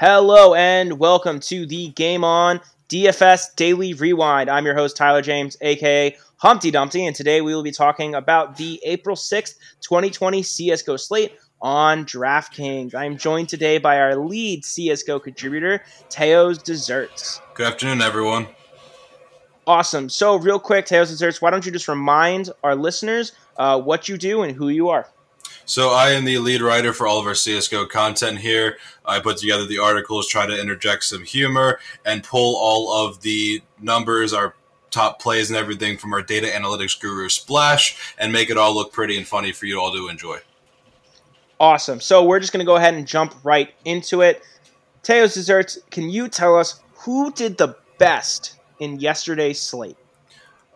Hello and welcome to the Game On DFS Daily Rewind. I'm your host, Tyler James, aka Humpty Dumpty, and today we will be talking about the April 6th, 2020 CSGO slate on DraftKings. I am joined today by our lead CSGO contributor, Teo's Desserts. Good afternoon, everyone. Awesome. So real quick, Teo's Desserts, why don't you just remind our listeners what you do and who you are? So I am the lead writer for all of our CSGO content here. I put together the articles, try to interject some humor, and pull all of the numbers, our top plays and everything from our data analytics guru Splash, and make it all look pretty and funny for you all to enjoy. Awesome. So we're just going to go ahead and jump right into it. Teo's Desserts, can you tell us who did the best in yesterday's slate?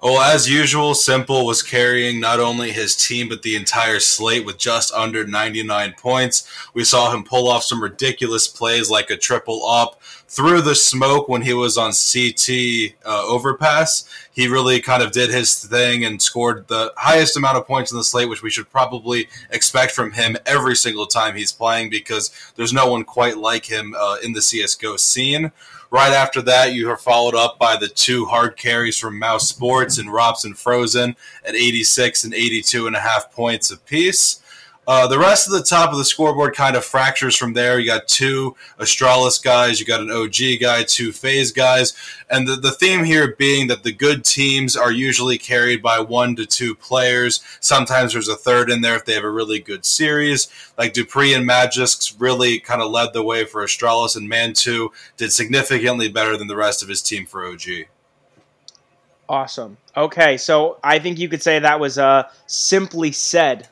Well, as usual, Simple was carrying not only his team, but the entire slate with just under 99 points. We saw him pull off some ridiculous plays like a triple up through the smoke when he was on CT overpass. He really kind of did his thing and scored the highest amount of points in the slate, which we should probably expect from him every single time he's playing because there's no one quite like him in the CSGO scene. Right after that, you are followed up by the two hard carries from Mouse Sports and Robson Frozen at 86 and 82.5 points apiece. The rest of the top of the scoreboard kind of fractures from there. You got two Astralis guys, you got an OG guy, two FaZe guys, and the theme here being that the good teams are usually carried by 1 to 2 players. Sometimes there's a third in there if they have a really good series. Like Dupree and Magisk really kind of led the way for Astralis, and Mantu did significantly better than the rest of his team for OG. Awesome. Okay, so I think you could say that was simply said.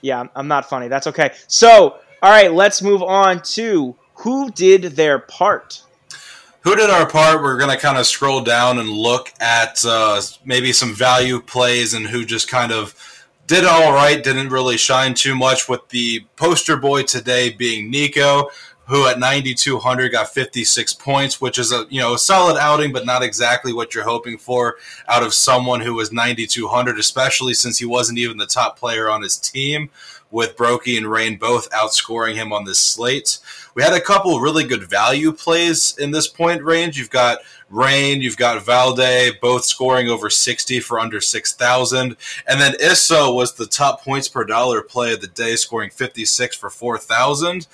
Yeah, I'm not funny. That's okay. So, all right, let's move on to who did their part. Who did our part? We're going to kind of scroll down and look at maybe some value plays and who just kind of did all right, didn't really shine too much, with the poster boy today being Nico, who at 9,200 got 56 points, which is a solid outing, but not exactly what you're hoping for out of someone who was 9,200, especially since he wasn't even the top player on his team, with Brokey and Rain both outscoring him on this slate. We had a couple really good value plays in this point range. You've got Rain, you've got Valde, both scoring over 60 for under 6,000. And then Iso was the top points per dollar play of the day, scoring 56 for 4,000.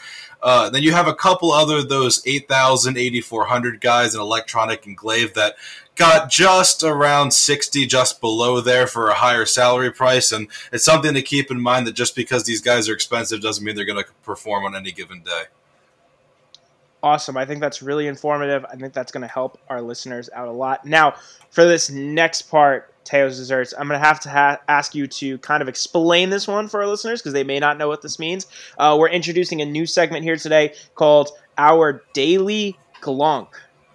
Then you have a couple other of those 8,000, 8,400 guys in Electronic and Glaive that got just around 60, just below there for a higher salary price. And it's something to keep in mind that just because these guys are expensive doesn't mean they're going to perform on any given day. Awesome. I think that's really informative. I think that's going to help our listeners out a lot. Now, for this next part, Teo's Desserts, I'm going to have to ask you to kind of explain this one for our listeners because they may not know what this means. We're introducing a new segment here today called Our Daily Glonk.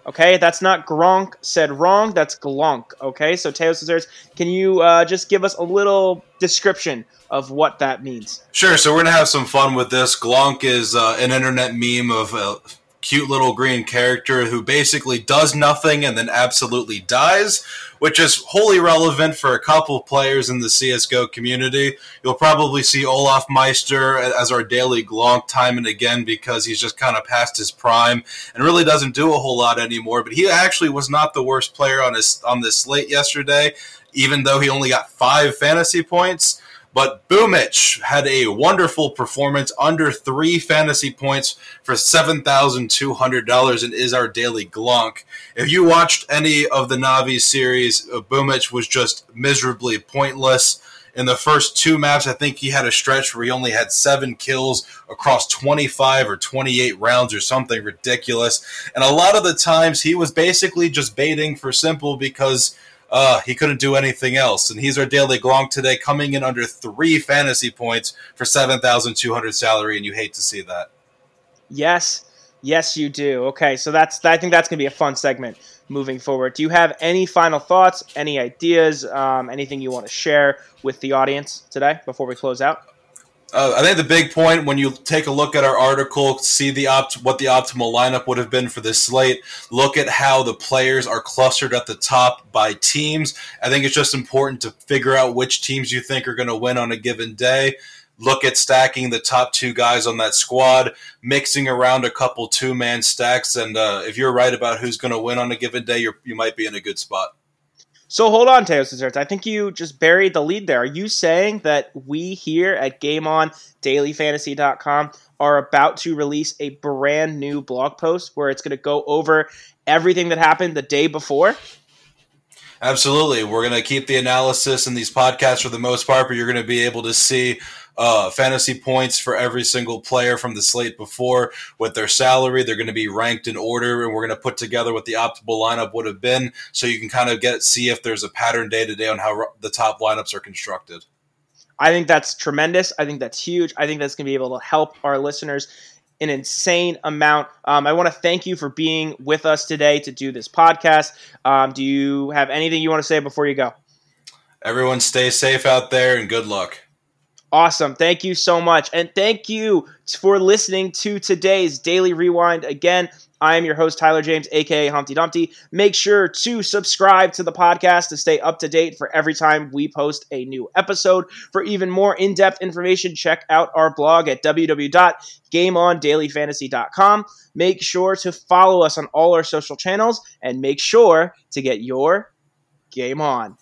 Okay, that's not Gronk said wrong, that's Glonk. Okay, so Teo's Desserts, can you just give us a little description of what that means? Sure, so we're going to have some fun with this. Glonk is an internet meme of a cute little green character who basically does nothing and then absolutely dies, which is wholly relevant for a couple players in the CSGO community. You'll probably see Olaf Meister as our daily glonk time and again because he's just kind of past his prime and really doesn't do a whole lot anymore. But he actually was not the worst player on this slate yesterday, even though he only got 5 fantasy points. But Boomich had a wonderful performance, under 3 fantasy points for $7,200, and is our daily glonk. If you watched any of the Navi series, Boomich was just miserably pointless. In the first 2 maps, I think he had a stretch where he only had 7 kills across 25 or 28 rounds or something ridiculous. And a lot of the times he was basically just baiting for Simple because he couldn't do anything else. And he's our daily glonk today, coming in under 3 fantasy points for $7,200 salary, and you hate to see that. Yes, you do. Okay, so I think that's going to be a fun segment moving forward. Do you have any final thoughts, any ideas, anything you want to share with the audience today before we close out? I think the big point when you take a look at our article, see what the optimal lineup would have been for this slate, look at how the players are clustered at the top by teams. I think it's just important to figure out which teams you think are going to win on a given day. look at stacking the top two guys on that squad, mixing around a couple two-man stacks, and if you're right about who's going to win on a given day, you might be in a good spot. So hold on, Teo's Desserts. I think you just buried the lead there. Are you saying that we here at GameOnDailyFantasy.com are about to release a brand new blog post where it's going to go over everything that happened the day before? Absolutely. We're going to keep the analysis in these podcasts for the most part, but you're going to be able to see fantasy points for every single player from the slate before with their salary. They're going to be ranked in order, and we're going to put together what the optimal lineup would have been so you can kind of see if there's a pattern day to day on how the top lineups are constructed. I think that's tremendous. I think that's huge. I think that's going to be able to help our listeners an insane amount. I want to thank you for being with us today to do this podcast. Do you have anything you want to say before you go? Everyone stay safe out there and good luck. Awesome. Thank you so much. And thank you for listening to today's Daily Rewind. Again, I am your host, Tyler James, aka Humpty Dumpty. Make sure to subscribe to the podcast to stay up to date for every time we post a new episode. For even more in-depth information, check out our blog at www.GameOnDailyFantasy.com. Make sure to follow us on all our social channels and make sure to get your game on.